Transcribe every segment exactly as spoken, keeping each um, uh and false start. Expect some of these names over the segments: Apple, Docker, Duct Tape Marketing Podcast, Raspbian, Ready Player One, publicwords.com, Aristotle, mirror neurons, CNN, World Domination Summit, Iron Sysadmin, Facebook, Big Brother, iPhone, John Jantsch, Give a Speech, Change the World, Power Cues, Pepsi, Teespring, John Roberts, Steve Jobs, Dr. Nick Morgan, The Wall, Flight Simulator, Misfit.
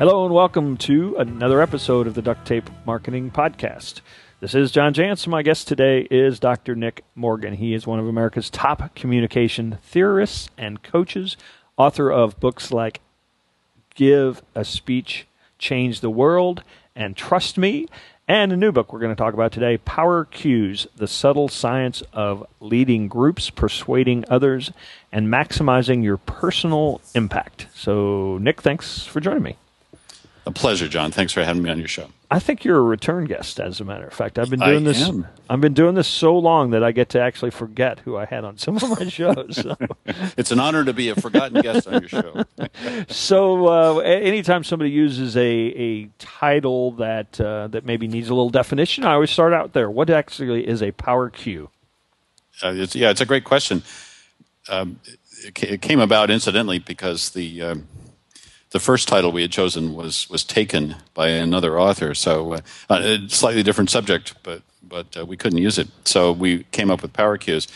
Hello and welcome to another episode of the Duct Tape Marketing Podcast. This is John Jantsch. My guest today is Doctor Nick Morgan. He is one of America's top communication theorists and coaches, author of books like Give a Speech, Change the World, and Trust Me, and a new book we're going to talk about today, Power Cues, The Subtle Science of Leading Groups, Persuading Others, and Maximizing Your Personal Impact. So, Nick, thanks for joining me. A pleasure, John. Thanks for having me on your show. I think you're a return guest, as a matter of fact. I've been doing I this am. I've been doing this so long that I get to actually forget who I had on some of my shows. So. It's an honor to be a forgotten guest on your show. So uh, anytime somebody uses a, a title that uh, that maybe needs a little definition, I always start out there. What actually is a power cue? Uh, it's, yeah, it's a great question. Um, it, it came about, incidentally, because the um, The first title we had chosen was was taken by another author, so uh, a slightly different subject, but but uh, we couldn't use it, so we came up with Power Cues.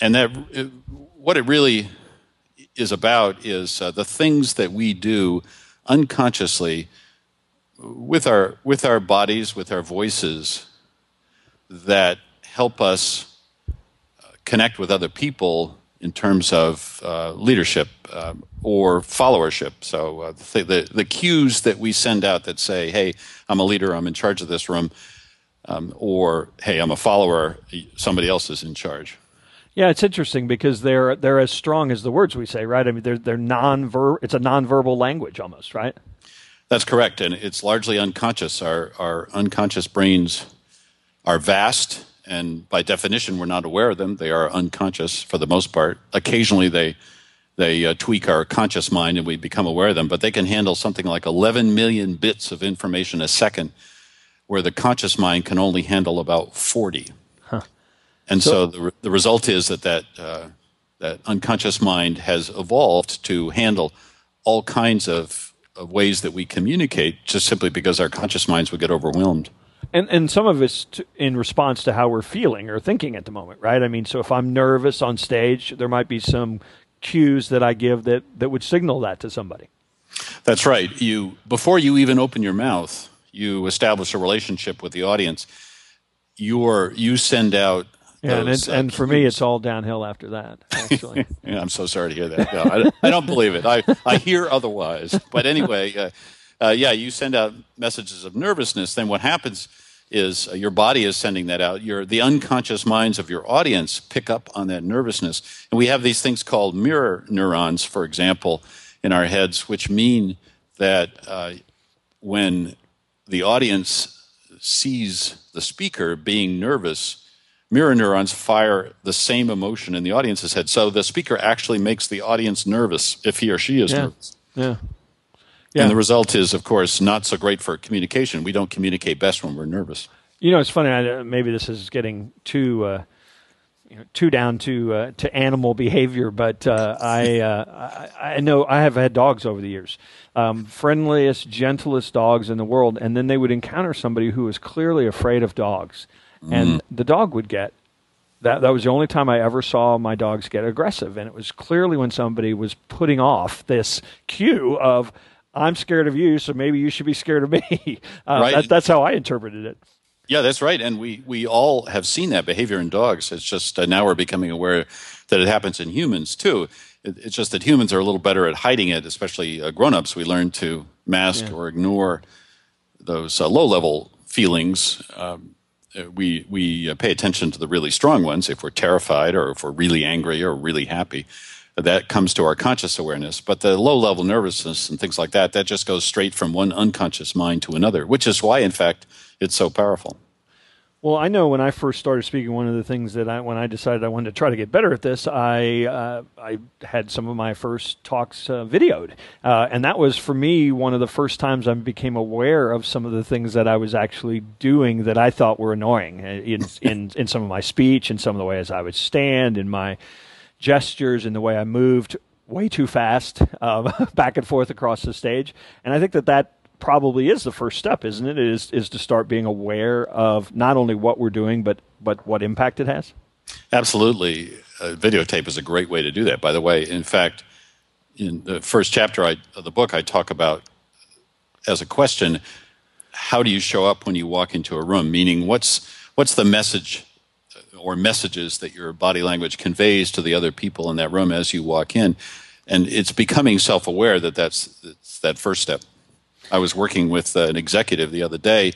And that it, what it really is about is uh, the things that we do unconsciously with our with our bodies, with our voices, that help us connect with other people in terms of uh, leadership um, or followership. So uh, the, the, the cues that we send out that say, hey, I'm a leader, I'm in charge of this room, um, or, hey, I'm a follower, somebody else is in charge. Yeah, it's interesting because they're they're as strong as the words we say, right? I mean, they're, they're non-ver- it's a nonverbal language almost, right? That's correct, and it's largely unconscious. Our, our unconscious brains are vast, and by definition, we're not aware of them. They are unconscious for the most part. Occasionally, they they uh, tweak our conscious mind and we become aware of them. But they can handle something like eleven million bits of information a second, where the conscious mind can only handle about forty. Huh. And so, so the, re- the result is that that, uh, that unconscious mind has evolved to handle all kinds of, of ways that we communicate, just simply because our conscious minds would get overwhelmed. And and some of it's t- in response to how we're feeling or thinking at the moment, right? I mean, so if I'm nervous on stage, there might be some cues that I give that, that would signal that to somebody. That's right. You before you even open your mouth, you establish a relationship with the audience. You're, you send out yeah, those, and, it's, uh, and for cues. Me, it's all downhill after that, actually. Yeah, I'm so sorry to hear that. No, I, I don't believe it. I, I hear otherwise. But anyway... Uh, Uh, yeah, you send out messages of nervousness, then what happens is uh, your body is sending that out. Your, the unconscious minds of your audience pick up on that nervousness. And we have these things called mirror neurons, for example, in our heads, which mean that uh, when the audience sees the speaker being nervous, mirror neurons fire the same emotion in the audience's head. So the speaker actually makes the audience nervous if he or she is yeah. nervous. Yeah. Yeah. And the result is, of course, not so great for communication. We don't communicate best when we're nervous. You know, it's funny. I, maybe this is getting too, uh, you know, too down to uh, to animal behavior. But uh, I, uh, I I know I have had dogs over the years, um, friendliest, gentlest dogs in the world, and then they would encounter somebody who was clearly afraid of dogs, mm. and the dog would get. That that was the only time I ever saw my dogs get aggressive, and it was clearly when somebody was putting off this cue of. I'm scared of you, so maybe you should be scared of me. Uh, right. that, that's how I interpreted it. Yeah, that's right. And we, we all have seen that behavior in dogs. It's just uh, now we're becoming aware that it happens in humans, too. It, it's just that humans are a little better at hiding it, especially uh, grown-ups. We learn to mask yeah. or ignore those uh, low-level feelings. Um, we we uh, pay attention to the really strong ones if we're terrified or if we're really angry or really happy. That comes to our conscious awareness, but the low-level nervousness and things like that, that just goes straight from one unconscious mind to another, which is why, in fact, it's so powerful. Well, I know when I first started speaking, one of the things that I, when I decided I wanted to try to get better at this, I uh, I had some of my first talks uh, videoed. Uh, and that was, for me, one of the first times I became aware of some of the things that I was actually doing that I thought were annoying in, in, in some of my speech, in some of the ways I would stand, in my... gestures and the way I moved way too fast um, back and forth across the stage. And I think that that probably is the first step, isn't it? It is, is to start being aware of not only what we're doing, but, but what impact it has. Absolutely. Uh, videotape is a great way to do that, by the way. In fact, in the first chapter I, of the book, I talk about as a question, how do you show up when you walk into a room? Meaning, what's what's the message or messages that your body language conveys to the other people in that room as you walk in? And it's becoming self-aware that that's, that's that first step. I was working with an executive the other day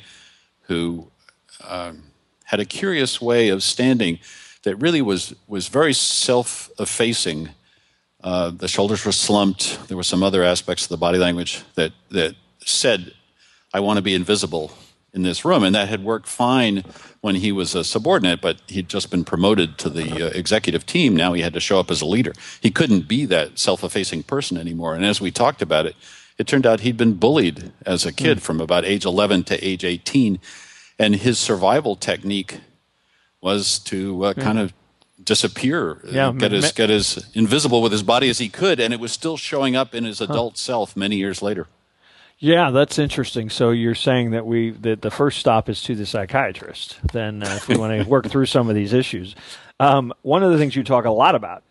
who um, had a curious way of standing that really was was very self-effacing. Uh, the shoulders were slumped. There were some other aspects of the body language that that said, I want to be invisible in this room. And that had worked fine when he was a subordinate, but he'd just been promoted to the uh, executive team. Now he had to show up as a leader. He couldn't be that self-effacing person anymore. And as we talked about it, it turned out he'd been bullied as a kid from about age eleven to age eighteen. And his survival technique was to uh, kind yeah. of disappear, yeah, get, as, get as invisible with his body as he could. And it was still showing up in his adult huh. self many years later. Yeah, that's interesting. So you're saying that we that the first stop is to the psychiatrist, then uh, if we want to work through some of these issues. Um, one of the things you talk a lot about,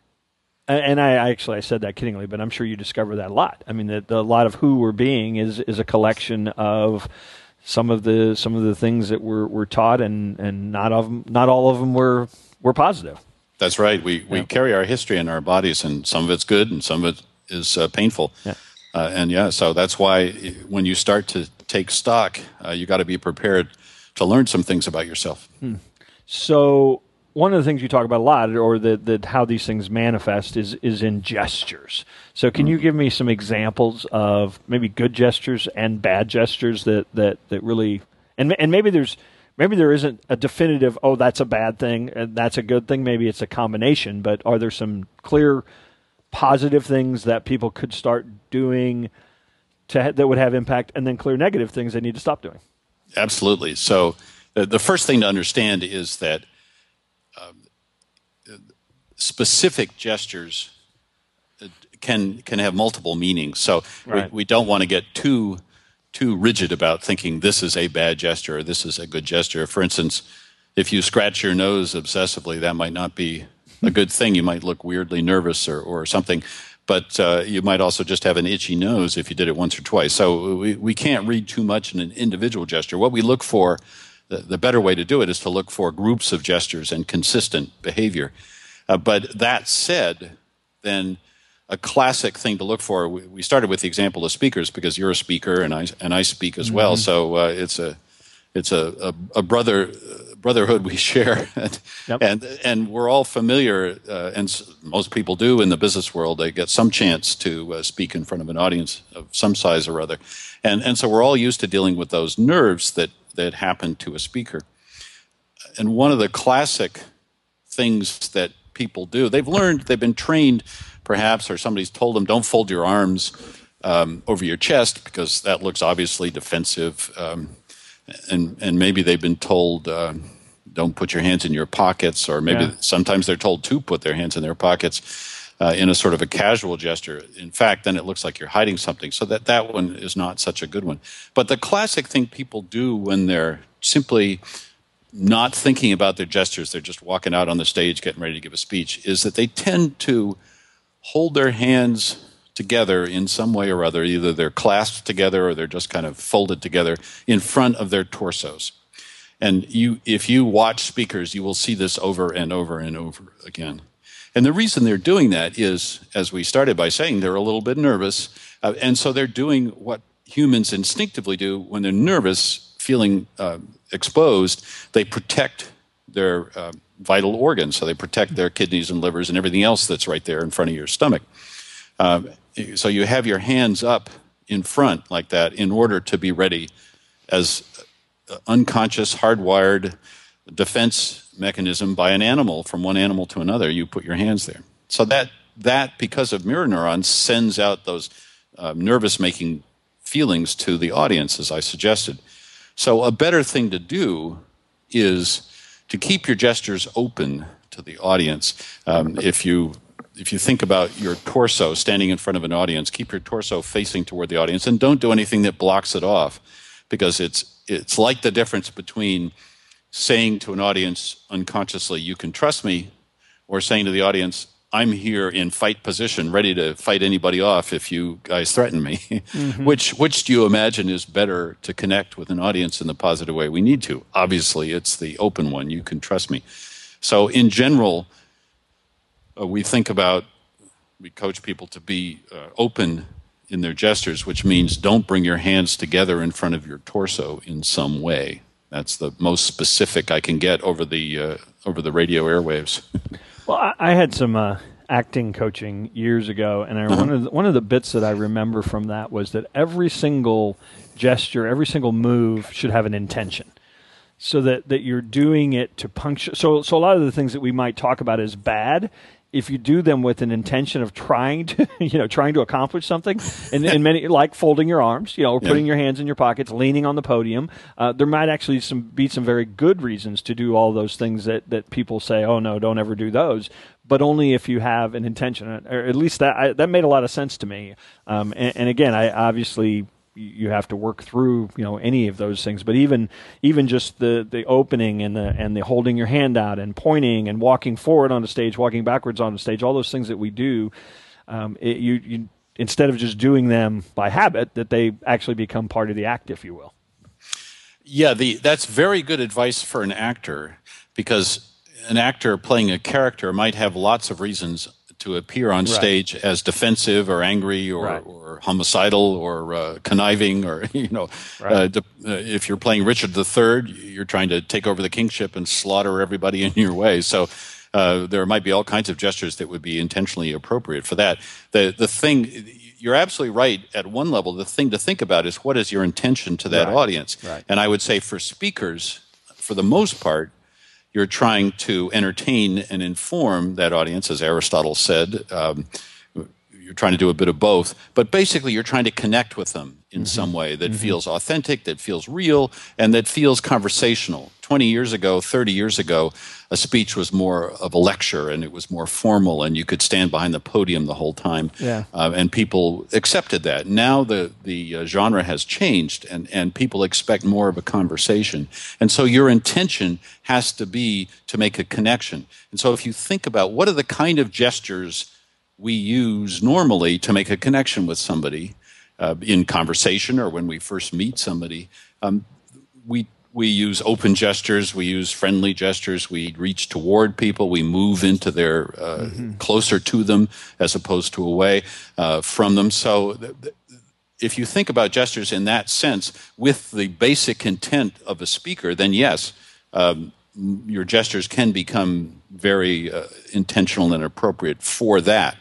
and I actually I said that kiddingly, but I'm sure you discover that a lot. I mean, that a lot of who we're being is is a collection of some of the some of the things that we're we're taught, and and not of them, not all of them were were positive. That's right. We we yeah. carry our history in our bodies, and some of it's good, and some of it is uh, painful. Yeah. Uh, and yeah, so that's why when you start to take stock, uh, you got to be prepared to learn some things about yourself. Hmm. So one of the things you talk about a lot, or that the, how these things manifest, is is in gestures. So can you give me some examples of maybe good gestures and bad gestures that that that really, and and maybe there's maybe there isn't a definitive, oh, that's a bad thing, and that's a good thing. Maybe it's a combination. But are there some clear positive things that people could start doing to ha- that would have impact, and then clear negative things they need to stop doing? Absolutely. So uh, the first thing to understand is that um, specific gestures can can have multiple meanings. So right. we, we don't want to get too too rigid about thinking this is a bad gesture or this is a good gesture. For instance, if you scratch your nose obsessively, that might not be a good thing. You might look weirdly nervous or, or something, but uh, you might also just have an itchy nose if you did it once or twice. So we, we can't read too much in an individual gesture. What we look for, the, the better way to do it is to look for groups of gestures and consistent behavior. Uh, but that said, then a classic thing to look for, we, we started with the example of speakers because you're a speaker and I, and I speak as mm-hmm. well. So uh, it's a It's a, a, a brother uh, brotherhood we share, and, yep. and and we're all familiar, uh, and s- most people do in the business world. They get some chance to uh, speak in front of an audience of some size or other, and and so we're all used to dealing with those nerves that that happen to a speaker. And one of the classic things that people do, they've learned, they've been trained, perhaps, or somebody's told them, don't fold your arms um, over your chest because that looks obviously defensive. Um, And and maybe they've been told, uh, don't put your hands in your pockets, or maybe yeah. sometimes they're told to put their hands in their pockets uh, in a sort of a casual gesture. In fact, then it looks like you're hiding something. So that, that one is not such a good one. But the classic thing people do when they're simply not thinking about their gestures, they're just walking out on the stage getting ready to give a speech, is that they tend to hold their hands together in some way or other. Either they're clasped together or they're just kind of folded together in front of their torsos. And you, if you watch speakers, you will see this over and over and over again. And the reason they're doing that is, as we started by saying, they're a little bit nervous. Uh, and so they're doing what humans instinctively do when they're nervous, feeling uh, exposed. They protect their uh, vital organs. So they protect their kidneys and livers and everything else that's right there in front of your stomach. Uh, so you have your hands up in front like that in order to be ready as unconscious, hardwired defense mechanism by an animal. From one animal to another, you put your hands there. So that, that because of mirror neurons, sends out those uh, nervous-making feelings to the audience, as I suggested. So a better thing to do is to keep your gestures open to the audience. Um, if you... If you think about your torso standing in front of an audience, keep your torso facing toward the audience and don't do anything that blocks it off, because it's it's like the difference between saying to an audience unconsciously, you can trust me, or saying to the audience, I'm here in fight position, ready to fight anybody off if you guys threaten me. Mm-hmm. Which which do you imagine is better to connect with an audience in the positive way? We need to. Obviously, it's the open one. You can trust me. So in general, uh, we think about, we coach people to be uh, open in their gestures, which means don't bring your hands together in front of your torso in some way. That's the most specific I can get over the uh, over the radio airwaves. Well, I, I had some uh, acting coaching years ago, and I, one of the, one of the bits that I remember from that was that every single gesture, every single move should have an intention, so that, that you're doing it to puncture. So, so a lot of the things that we might talk about as bad, if you do them with an intention of trying to, you know, trying to accomplish something, and, and many like folding your arms, you know, or putting yeah. your hands in your pockets, leaning on the podium, uh, there might actually some be some very good reasons to do all those things that, that people say, oh no, don't ever do those, but only if you have an intention, or at least that I, that made a lot of sense to me. Um, and, and again, I obviously. You have to work through, you know, any of those things, but even even just the, the opening and the and the holding your hand out and pointing and walking forward on the stage, walking backwards on the stage, all those things that we do, um, it, you, you instead of just doing them by habit, that they actually become part of the act, if you will. Yeah, the that's very good advice for an actor, because an actor playing a character might have lots of reasons to appear on stage right. as defensive or angry or, right. or homicidal or uh, conniving or, you know, right. uh, de- uh, if you're playing Richard the Third, you're trying to take over the kingship and slaughter everybody in your way. So uh, there might be all kinds of gestures that would be intentionally appropriate for that. The, the thing, you're absolutely right at one level, the thing to think about is what is your intention to that right. audience. Right. And I would say for speakers, for the most part, you're trying to entertain and inform that audience, as Aristotle said. Um, you're trying to do a bit of both. But basically, you're trying to connect with them in mm-hmm. some way that mm-hmm. feels authentic, that feels real, and that feels conversational. twenty years ago, thirty years ago, a speech was more of a lecture, and it was more formal, and you could stand behind the podium the whole time. Yeah. Uh, and people accepted that. Now the, the uh, genre has changed, and, and people expect more of a conversation. And so your intention has to be to make a connection. And so if you think about what are the kind of gestures we use normally to make a connection with somebody uh, in conversation or when we first meet somebody, um, we We use open gestures, we use friendly gestures, we reach toward people, we move into their, uh, mm-hmm. closer to them as opposed to away uh, from them. So th- th- if you think about gestures in that sense with the basic intent of a speaker, then yes, um, your gestures can become very uh, intentional and appropriate for that.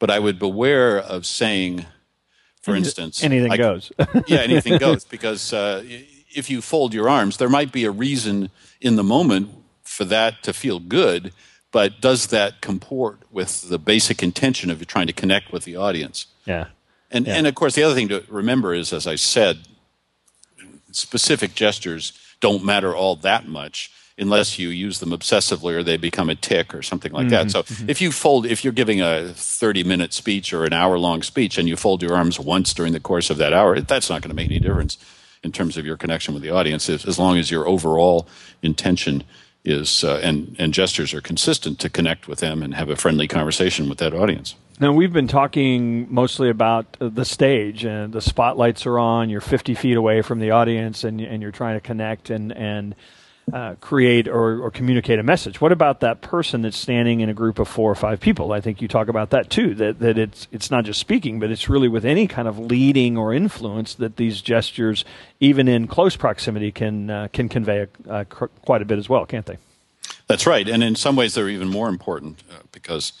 But I would beware of saying, for instance... Anything I, goes. Yeah, anything goes because... Uh, if you fold your arms, there might be a reason in the moment for that to feel good, but does that comport with the basic intention of you trying to connect with the audience? Yeah. And, yeah. and of course, the other thing to remember is, as I said, specific gestures don't matter all that much unless you use them obsessively or they become a tic or something like mm-hmm. that. So mm-hmm. if you fold, if you're giving a thirty-minute speech or an hour-long speech and you fold your arms once during the course of that hour, that's not going to make any difference in terms of your connection with the audience, as long as your overall intention is uh, and, and gestures are consistent to connect with them and have a friendly conversation with that audience. Now, we've been talking mostly about the stage, and the spotlights are on, you're fifty feet away from the audience, and, and you're trying to connect and, and uh, create or, or communicate a message. What about that person that's standing in a group of four or five people? I think you talk about that, too, that, that it's it's not just speaking, but it's really with any kind of leading or influence that these gestures, even in close proximity, can uh, can convey a, uh, cr- quite a bit as well, can't they? That's right. And in some ways, they're even more important uh, because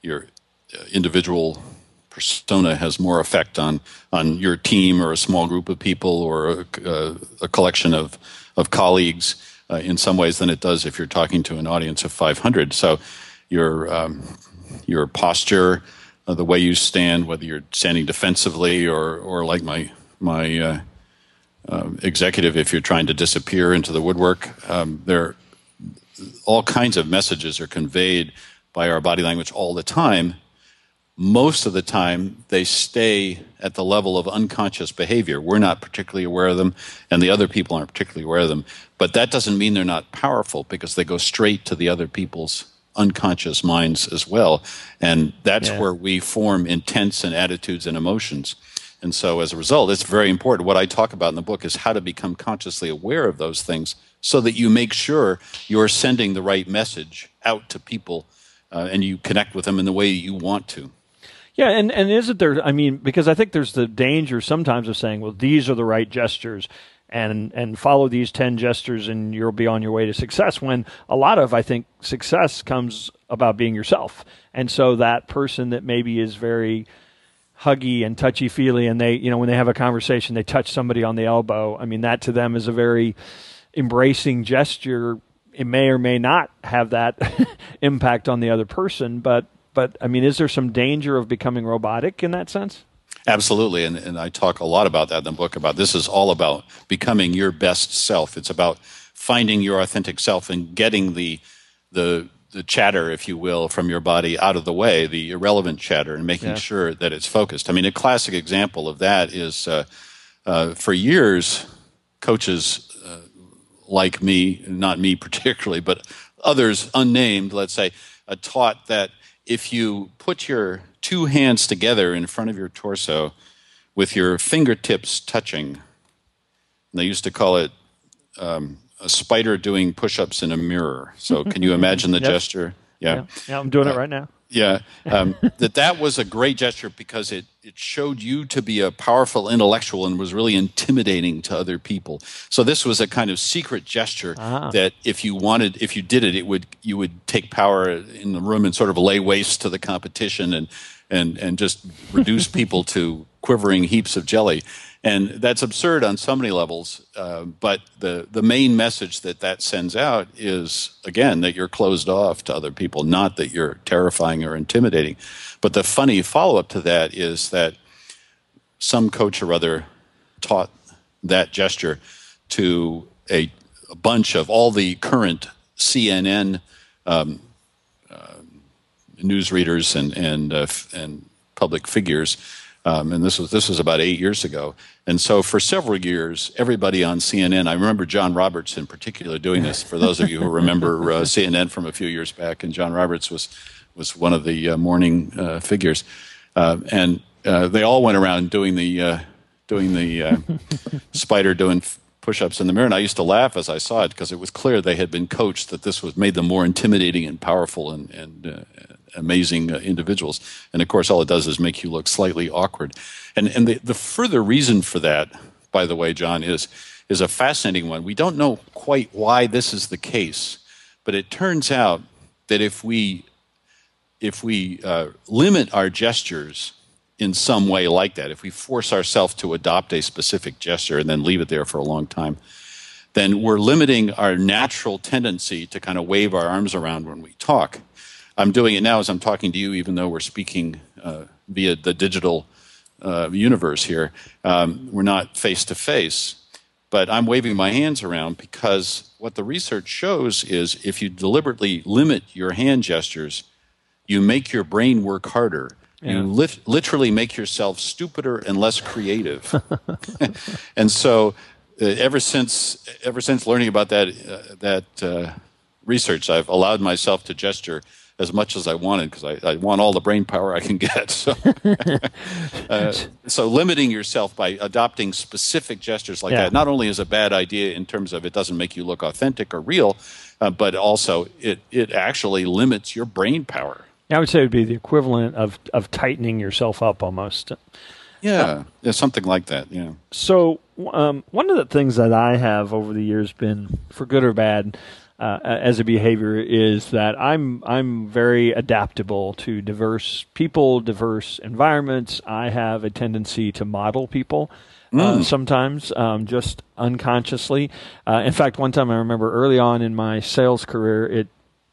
your uh, individual persona has more effect on, on your team or a small group of people or a, uh, a collection of, of colleagues Uh, in some ways than it does if you're talking to an audience of five hundred. So your um, your posture, uh, the way you stand, whether you're standing defensively or or like my my uh, uh, executive, if you're trying to disappear into the woodwork, um, there all kinds of messages are conveyed by our body language all the time. Most of the time, they stay at the level of unconscious behavior. We're not particularly aware of them, and the other people aren't particularly aware of them. But that doesn't mean they're not powerful, because they go straight to the other people's unconscious minds as well. And that's yeah. where we form intents and attitudes and emotions. And so as a result, it's very important. What I talk about in the book is how to become consciously aware of those things so that you make sure you're sending the right message out to people uh, and you connect with them in the way you want to. Yeah, and, and isn't there, I mean, because I think there's the danger sometimes of saying, well, these are the right gestures and and follow these ten gestures and you'll be on your way to success, when a lot of, I think, success comes about being yourself. And so that person that maybe is very huggy and touchy-feely and they, you know, when they have a conversation, they touch somebody on the elbow. I mean, that to them is a very embracing gesture. It may or may not have that impact on the other person, but But, I mean, is there some danger of becoming robotic in that sense? Absolutely, and, and I talk a lot about that in the book, about this is all about becoming your best self. It's about finding your authentic self and getting the, the, the chatter, if you will, from your body out of the way, the irrelevant chatter, and making yeah. sure that it's focused. I mean, a classic example of that is uh, uh, for years, coaches uh, like me, not me particularly, but others unnamed, let's say, uh, taught that if you put your two hands together in front of your torso with your fingertips touching, they used to call it um, a spider doing push-ups in a mirror. So can you imagine the yep. gesture? Yeah. yeah. Yeah, I'm doing uh, it right now. Yeah, um, that that was a great gesture because it, it showed you to be a powerful intellectual and was really intimidating to other people. So this was a kind of secret gesture ah. that if you wanted, if you did it, it would you would take power in the room and sort of lay waste to the competition and and and just reduce people to quivering heaps of jelly. And that's absurd on so many levels. Uh, but the the main message that that sends out is, again, that you're closed off to other people, not that you're terrifying or intimidating. But the funny follow-up to that is that some coach or other taught that gesture to a, a bunch of all the current C N N um, uh, newsreaders and and uh, f- and public figures, um, and this was this was about eight years ago. And so for several years, everybody on C N N, I remember John Roberts in particular doing this. For those of you who remember uh, C N N from a few years back, and John Roberts was. was one of the uh, morning uh, figures, uh, and uh, they all went around doing the uh, doing the uh, spider doing f- push-ups in the mirror. And I used to laugh as I saw it because it was clear they had been coached that this was made them more intimidating and powerful and and uh, amazing uh, individuals. And of course, all it does is make you look slightly awkward. And and the, the further reason for that, by the way, John, is is a fascinating one. We don't know quite why this is the case, but it turns out that if we If we uh, limit our gestures in some way like that, if we force ourselves to adopt a specific gesture and then leave it there for a long time, then we're limiting our natural tendency to kind of wave our arms around when we talk. I'm doing it now as I'm talking to you, even though we're speaking uh, via the digital uh, universe here. Um, we're not face-to-face, but I'm waving my hands around because what the research shows is if you deliberately limit your hand gestures, you make your brain work harder. Yeah. You lit- literally make yourself stupider and less creative. And so, uh, ever since ever since learning about that uh, that uh, research, I've allowed myself to gesture as much as I wanted because I, I want all the brain power I can get. So, uh, so limiting yourself by adopting specific gestures like yeah. that not only is a bad idea in terms of it doesn't make you look authentic or real, uh, but also it it actually limits your brain power. I would say it would be the equivalent of, of tightening yourself up almost. Yeah, um, yeah, something like that, yeah. So um, one of the things that I have over the years been, for good or bad, uh, as a behavior is that I'm I'm very adaptable to diverse people, diverse environments. I have a tendency to model people. Uh, sometimes, um, just unconsciously. Uh, in fact, one time I remember early on in my sales career, it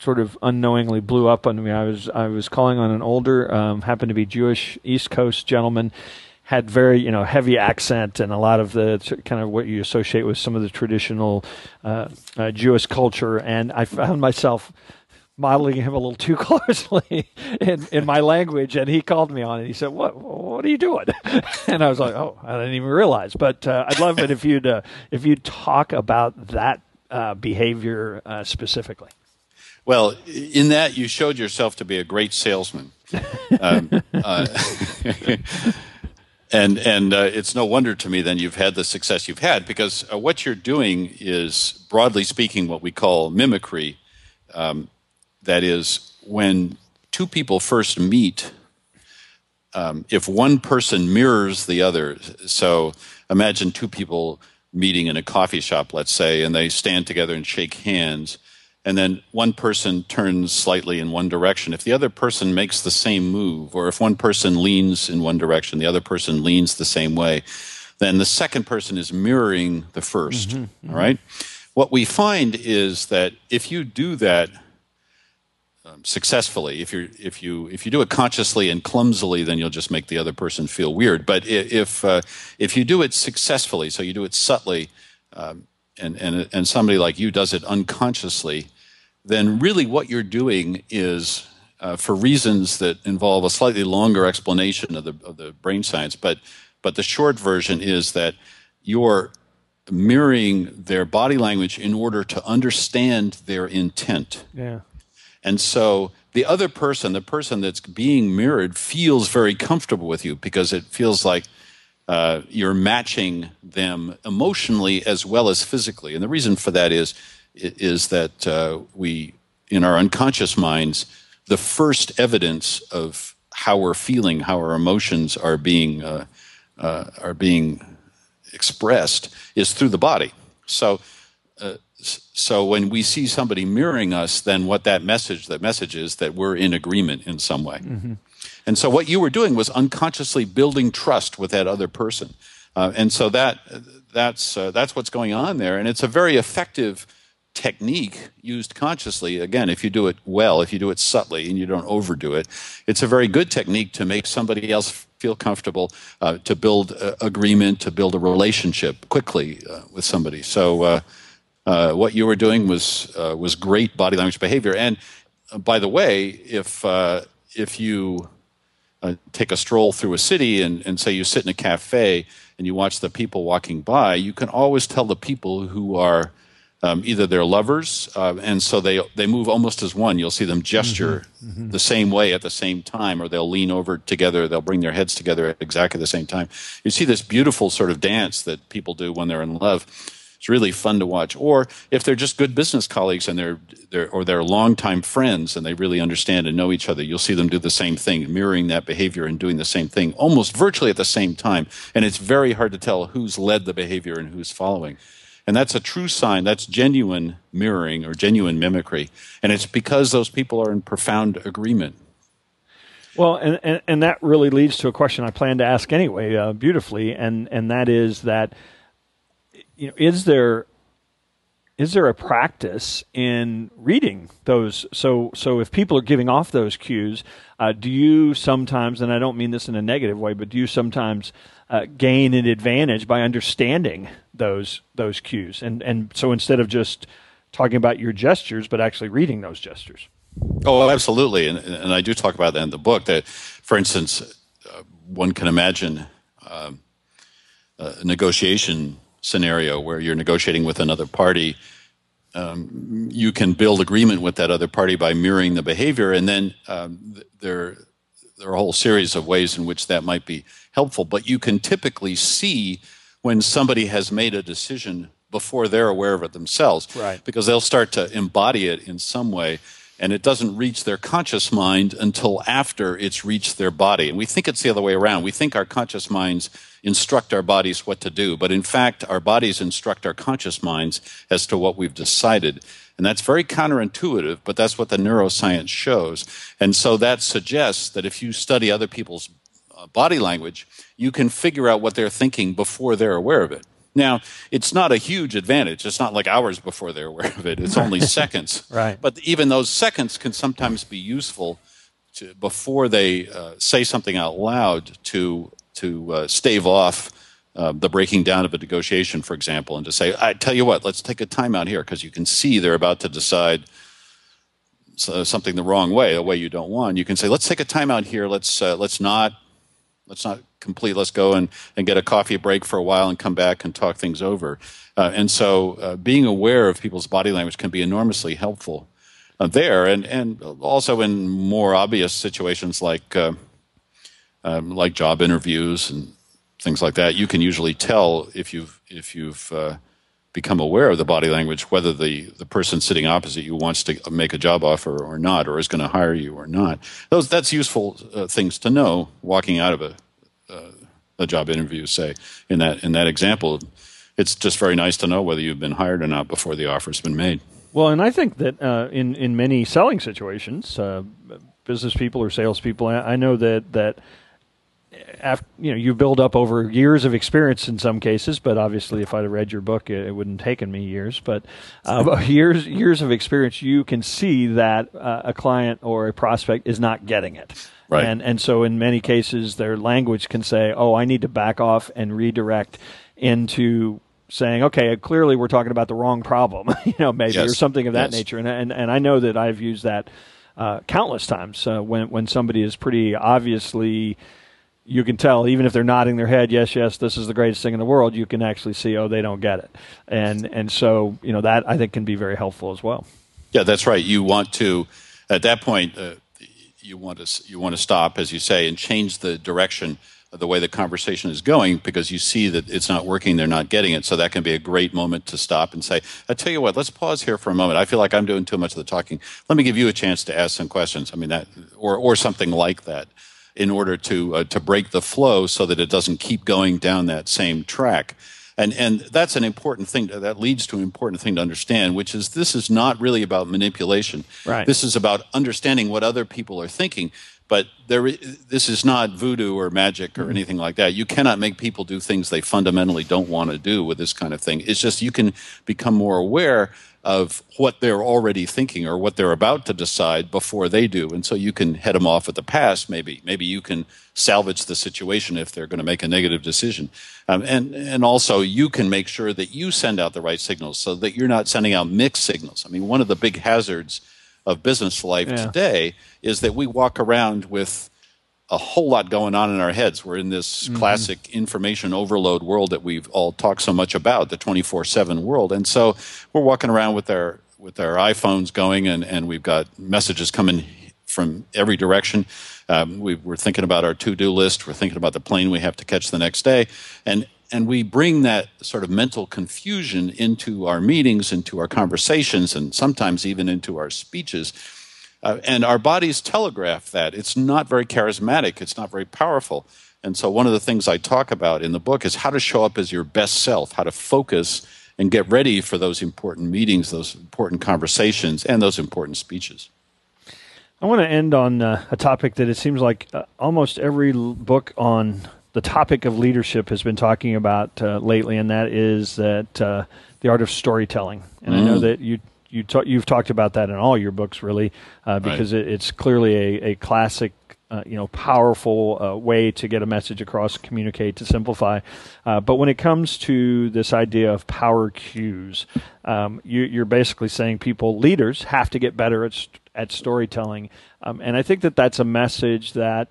sort of unknowingly blew up on me. I was I was calling on an older, um, happened to be Jewish East Coast gentleman, had very you know heavy accent and a lot of the kind of what you associate with some of the traditional uh, uh, Jewish culture, and I found myself modeling him a little too closely in, in my language, and he called me on it. He said, "What? What are you doing?" And I was like, "Oh, I didn't even realize." But uh, I'd love it if you'd uh, if you talk about that uh, behavior uh, specifically. Well, in that you showed yourself to be a great salesman. um, uh, and and uh, it's no wonder to me then you've had the success you've had, because uh, what you're doing is, broadly speaking, what we call mimicry. Um, that is, when two people first meet, um, if one person mirrors the other, so imagine two people meeting in a coffee shop, let's say, and they stand together and shake hands, and then one person turns slightly in one direction. If the other person makes the same move, or if one person leans in one direction, the other person leans the same way, then the second person is mirroring the first, mm-hmm, mm-hmm. all right? What we find is that if you do that um, successfully, if, you're, if, you, if you do it consciously and clumsily, then you'll just make the other person feel weird. But if, uh, if you do it successfully, so you do it subtly, um, And, and and somebody like you does it unconsciously, then really what you're doing is, uh, for reasons that involve a slightly longer explanation of the of the brain science, but but the short version is that you're mirroring their body language in order to understand their intent. Yeah. And so the other person, the person that's being mirrored, feels very comfortable with you because it feels like Uh, you're matching them emotionally as well as physically. And the reason for that is, is that uh, we, in our unconscious minds, the first evidence of how we're feeling, how our emotions are being, uh, uh, are being expressed is through the body. So, uh, so when we see somebody mirroring us, then what that message, that message is that we're in agreement in some way. Mm-hmm. And so what you were doing was unconsciously building trust with that other person. Uh, and so that that's uh, that's what's going on there. And it's a very effective technique used consciously. Again, if you do it well, if you do it subtly and you don't overdo it, it's a very good technique to make somebody else feel comfortable, uh, to build uh, agreement, to build a relationship quickly uh, with somebody. So uh, uh, what you were doing was, uh, was great body language behavior. And uh, by the way, if, uh, if you... Uh, take a stroll through a city and, and say you sit in a cafe and you watch the people walking by, you can always tell the people who are um, either their lovers, uh, and so they they move almost as one. You'll see them gesture mm-hmm, mm-hmm. the same way at the same time, or they'll lean over together, they'll bring their heads together at exactly the same time. You see this beautiful sort of dance that people do when they're in love. It's really fun to watch. Or if they're just good business colleagues and they're, they're or they're longtime friends and they really understand and know each other, you'll see them do the same thing, mirroring that behavior and doing the same thing almost virtually at the same time. And it's very hard to tell who's led the behavior and who's following. And that's a true sign. That's genuine mirroring or genuine mimicry. And it's because those people are in profound agreement. Well, and, and, and that really leads to a question I plan to ask anyway, uh, beautifully, and, and that is that You know, is there is there a practice in reading those? So so if people are giving off those cues, uh, do you sometimes, and I don't mean this in a negative way, but do you sometimes uh, gain an advantage by understanding those those cues? And and so instead of just talking about your gestures, but actually reading those gestures. Oh, absolutely, and and I do talk about that in the book. That, for instance, uh, one can imagine um, a negotiation scenario where you're negotiating with another party. Um, you can build agreement with that other party by mirroring the behavior, and then um, th- there, there are a whole series of ways in which that might be helpful. But you can typically see when somebody has made a decision before they're aware of it themselves, right? Because they'll start to embody it in some way, and it doesn't reach their conscious mind until after it's reached their body. And we think it's the other way around. We think our conscious minds instruct our bodies what to do, but in fact, our bodies instruct our conscious minds as to what we've decided. And that's very counterintuitive, but that's what the neuroscience shows. And so that suggests that if you study other people's body language, you can figure out what they're thinking before they're aware of it. Now, it's not a huge advantage. It's not like hours before they're aware of it. It's only seconds. Right. But even those seconds can sometimes be useful to, before they uh, say something out loud to to uh, stave off uh, the breaking down of a negotiation, for example, and to say, I tell you what, let's take a time out here, because you can see they're about to decide something the wrong way, a way you don't want. You can say, let's take a time out here. Let's uh, let's not... Let's not complete. Let's go and, and get a coffee break for a while and come back and talk things over. Uh, and so uh, being aware of people's body language can be enormously helpful. uh, there, and and also in more obvious situations like uh, um, like job interviews and things like that. You can usually tell if you've if you've uh, become aware of the body language whether the, the person sitting opposite you wants to make a job offer or not, or is going to hire you or not. Those that's useful uh, things to know walking out of a uh, a job interview. Say in that in that example, it's just very nice to know whether you've been hired or not before the offer's been made. Well, and I think that uh, in in many selling situations, uh, business people or salespeople, I know that that. After, you know, you build up over years of experience in some cases, but obviously if I'd have read your book, it, it wouldn't have taken me years. But uh, years years of experience, you can see that uh, a client or a prospect is not getting it. Right. And, and so in many cases, their language can say, oh, I need to back off and redirect into saying, okay, clearly we're talking about the wrong problem, you know, maybe, yes. or something of that yes. nature. And, and and I know that I've used that uh, countless times uh, when when somebody is pretty obviously... You can tell, even if they're nodding their head, yes, yes, this is the greatest thing in the world, you can actually see, oh, they don't get it. And and so, you know, that I think can be very helpful as well. Yeah, that's right. You want to, at that point, uh, you want to you want to stop, as you say, and change the direction of the way the conversation is going, because you see that it's not working, they're not getting it. So that can be a great moment to stop and say, I tell you what, let's pause here for a moment. I feel like I'm doing too much of the talking. Let me give you a chance to ask some questions. I mean, that or or something like that, in order to uh, to break the flow so that it doesn't keep going down that same track. And and that's an important thing, to, that leads to an important thing to understand, which is this is not really about manipulation. Right. This is about understanding what other people are thinking, but there, this is not voodoo or magic or mm-hmm. anything like that. You cannot make people do things they fundamentally don't want to do with this kind of thing. It's just you can become more aware of what they're already thinking or what they're about to decide before they do. And so you can head them off at the pass, maybe. Maybe you can salvage the situation if they're going to make a negative decision. Um, and, and also you can make sure that you send out the right signals so that you're not sending out mixed signals. I mean, one of the big hazards of business life yeah. today is that we walk around with a whole lot going on in our heads. We're in this mm-hmm. classic information overload world that we've all talked so much about, the twenty-four seven world. And so we're walking around with our with our iPhones going, and, and we've got messages coming from every direction. Um, we, we're thinking about our to-do list. We're thinking about the plane we have to catch the next day. And and we bring that sort of mental confusion into our meetings, into our conversations, and sometimes even into our speeches. Uh, and our bodies telegraph that. It's not very charismatic. It's not very powerful. And so one of the things I talk about in the book is how to show up as your best self, how to focus and get ready for those important meetings, those important conversations, and those important speeches. I want to end on uh, a topic that it seems like uh, almost every book on the topic of leadership has been talking about uh, lately, and that is that uh, the art of storytelling. And mm. I know that you... You talk, you've talked about that in all your books, really, uh, because right. it, it's clearly a, a classic, uh, you know, powerful uh, way to get a message across, communicate, to simplify. Uh, but when it comes to this idea of power cues, um, you, you're basically saying people, leaders, have to get better at at storytelling. Um, and I think that that's a message that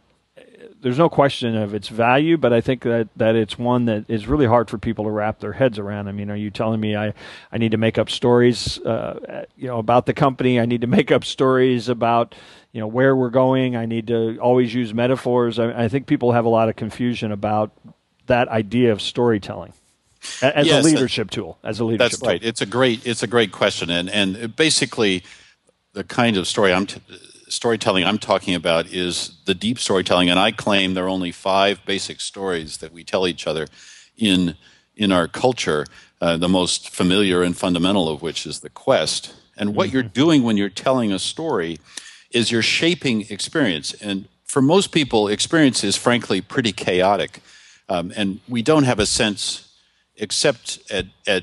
there's no question of its value, but I think that, that it's one that is really hard for people to wrap their heads around. I mean, are you telling me I, I need to make up stories, uh, you know, about the company? I need to make up stories about, you know, where we're going. I need to always use metaphors. I, I think people have a lot of confusion about that idea of storytelling as yes, a leadership that, tool. As a leadership, that's right. Tool. It's a great it's a great question, and and basically, the kind of story I'm. T- Storytelling I'm talking about is the deep storytelling, and I claim there are only five basic stories that we tell each other in in our culture, uh, the most familiar and fundamental of which is the quest. And what you're doing when you're telling a story is you're shaping experience. And for most people, experience is frankly pretty chaotic, um, and we don't have a sense, except at at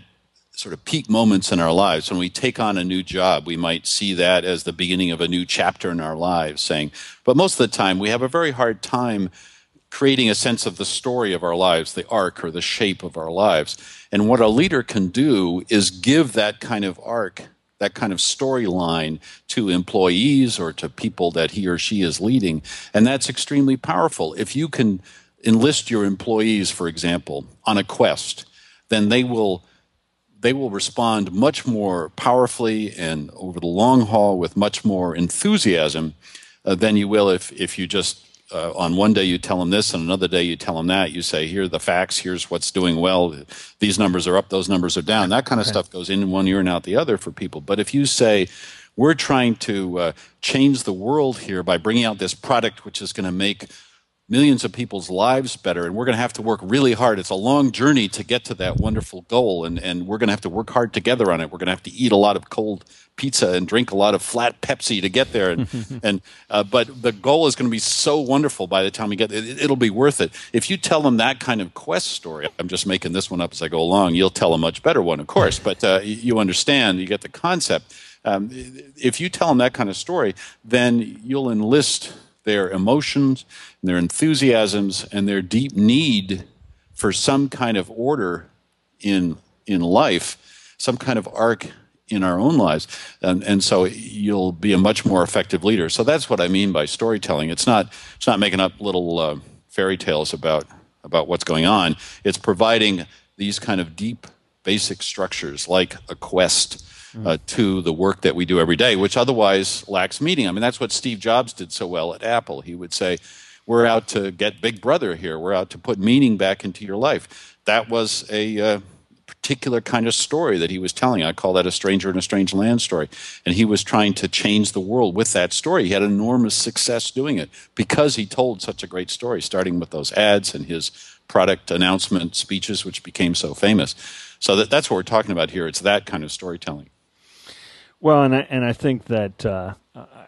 sort of peak moments in our lives. When we take on a new job, we might see that as the beginning of a new chapter in our lives, saying, but most of the time, we have a very hard time creating a sense of the story of our lives, the arc or the shape of our lives. And what a leader can do is give that kind of arc, that kind of storyline to employees or to people that he or she is leading. And that's extremely powerful. If you can enlist your employees, for example, on a quest, then they will they will respond much more powerfully and over the long haul with much more enthusiasm uh, than you will if, if you just, uh, on one day you tell them this and another day you tell them that. You say, here are the facts, here's what's doing well, these numbers are up, those numbars are down. That kind of okay. stuff goes in one ear and out the other for people. But if you say, we're trying to uh, change the world here by bringing out this product which is going to make millions of people's lives better, and we're going to have to work really hard. It's a long journey to get to that wonderful goal, and, and we're going to have to work hard together on it. We're going to have to eat a lot of cold pizza and drink a lot of flat Pepsi to get there. And, and uh, but the goal is going to be so wonderful by the time we get there. It, it'll be worth it. If you tell them that kind of quest story, I'm just making this one up as I go along, you'll tell a much better one, of course, but uh, you understand, you get the concept. Um, if you tell them that kind of story, then you'll enlist their emotions, and their enthusiasms, and their deep need for some kind of order in in life, some kind of arc in our own lives. And, and so you'll be a much more effective leader. So that's what I mean by storytelling. It's not it's not making up little uh, fairy tales about about what's going on. It's providing these kind of deep, basic structures like a quest Uh, to the work that we do every day, which otherwise lacks meaning. I mean, that's what Steve Jobs did so well at Apple. He would say, we're out to get Big Brother here. We're out to put meaning back into your life. That was a uh, particular kind of story that he was telling. I call that a stranger in a strange land story. And he was trying to change the world with that story. He had enormous success doing it because he told such a great story, starting with those ads and his product announcement speeches, which became so famous. So that, that's what we're talking about here. It's that kind of storytelling. Well, and I, and I think that uh,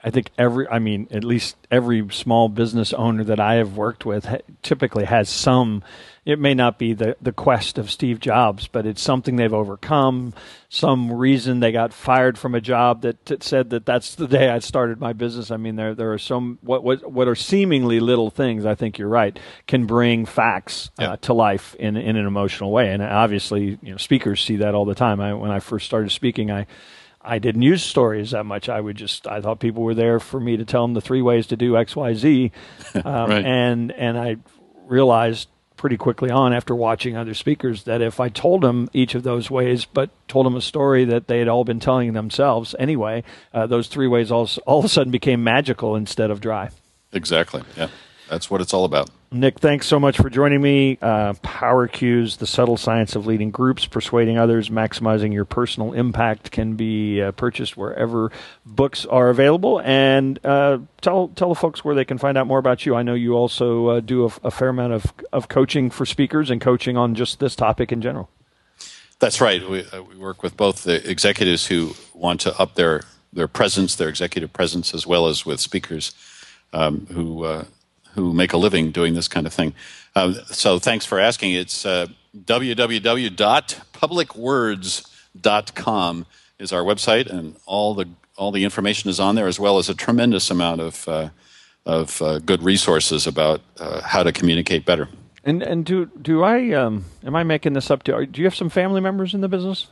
I think every, I mean, at least every small business owner that I have worked with ha- typically has some, it may not be the, the quest of Steve Jobs, but it's something they've overcome, some reason they got fired from a job that, that said that that's the day I started my business. I mean, there there are some, what what, what are seemingly little things, I think you're right, can bring facts uh, yeah. to life in, in an emotional way. And obviously, you know, speakers see that all the time. I, when I first started speaking, I... I didn't use stories that much. I would just, I thought people were there for me to tell them the three ways to do X, Y, Z. Um, right. And, and I realized pretty quickly on after watching other speakers that if I told them each of those ways, but told them a story that they had all been telling themselves anyway, uh, those three ways all, all of a sudden became magical instead of dry. Exactly. Yeah. That's what it's all about. Nick, thanks so much for joining me. Uh, Power Cues, the subtle science of leading groups, persuading others, maximizing your personal impact can be uh, purchased wherever books are available. And uh, tell tell the folks where they can find out more about you. I know you also uh, do a, a fair amount of, of coaching for speakers and coaching on just this topic in general. That's right. We, uh, we work with both the executives who want to up their, their presence, their executive presence, as well as with speakers um, who... Uh, who make a living doing this kind of thing. Uh, so thanks for asking. It's uh, w w w dot public words dot com is our website, and all the all the information is on there, as well as a tremendous amount of uh, of uh, good resources about uh, how to communicate better. And and do do I um, am I making this up? Do do you have some family members in the business?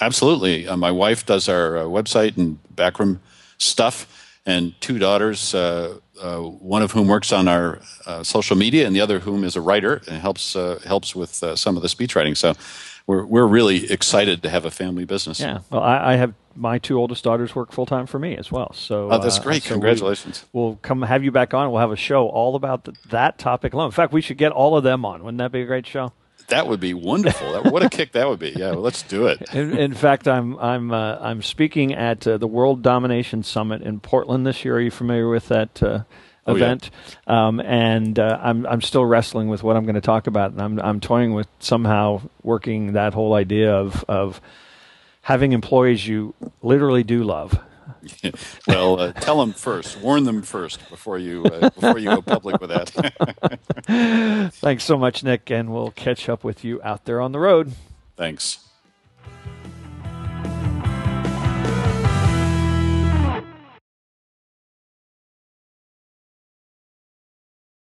Absolutely. Uh, my wife does our uh, website and backroom stuff. And two daughters, uh, uh, one of whom works on our uh, social media, and the other whom is a writer and helps uh, helps with uh, some of the speech writing. So we're we're really excited to have a family business. Yeah, well, I, I have my two oldest daughters work full time for me as well. So oh, that's great! Uh, so Congratulations. We, we'll come have you back on. We'll have a show all about th- that topic alone. In fact, we should get all of them on. Wouldn't that be a great show? That would be wonderful. That, what a kick that would be! Yeah, well, let's do it. In, in fact, I'm I'm uh, I'm speaking at uh, the World Domination Summit in Portland this year. Are you familiar with that uh, oh, event? Yeah. Um, and uh, I'm I'm still wrestling with what I'm going to talk about, and I'm I'm toying with somehow working that whole idea of of having employees you literally do love. Well, uh, tell them first. Warn them first before you uh, before you go public with that. Thanks so much, Nick, and we'll catch up with you out there on the road. Thanks.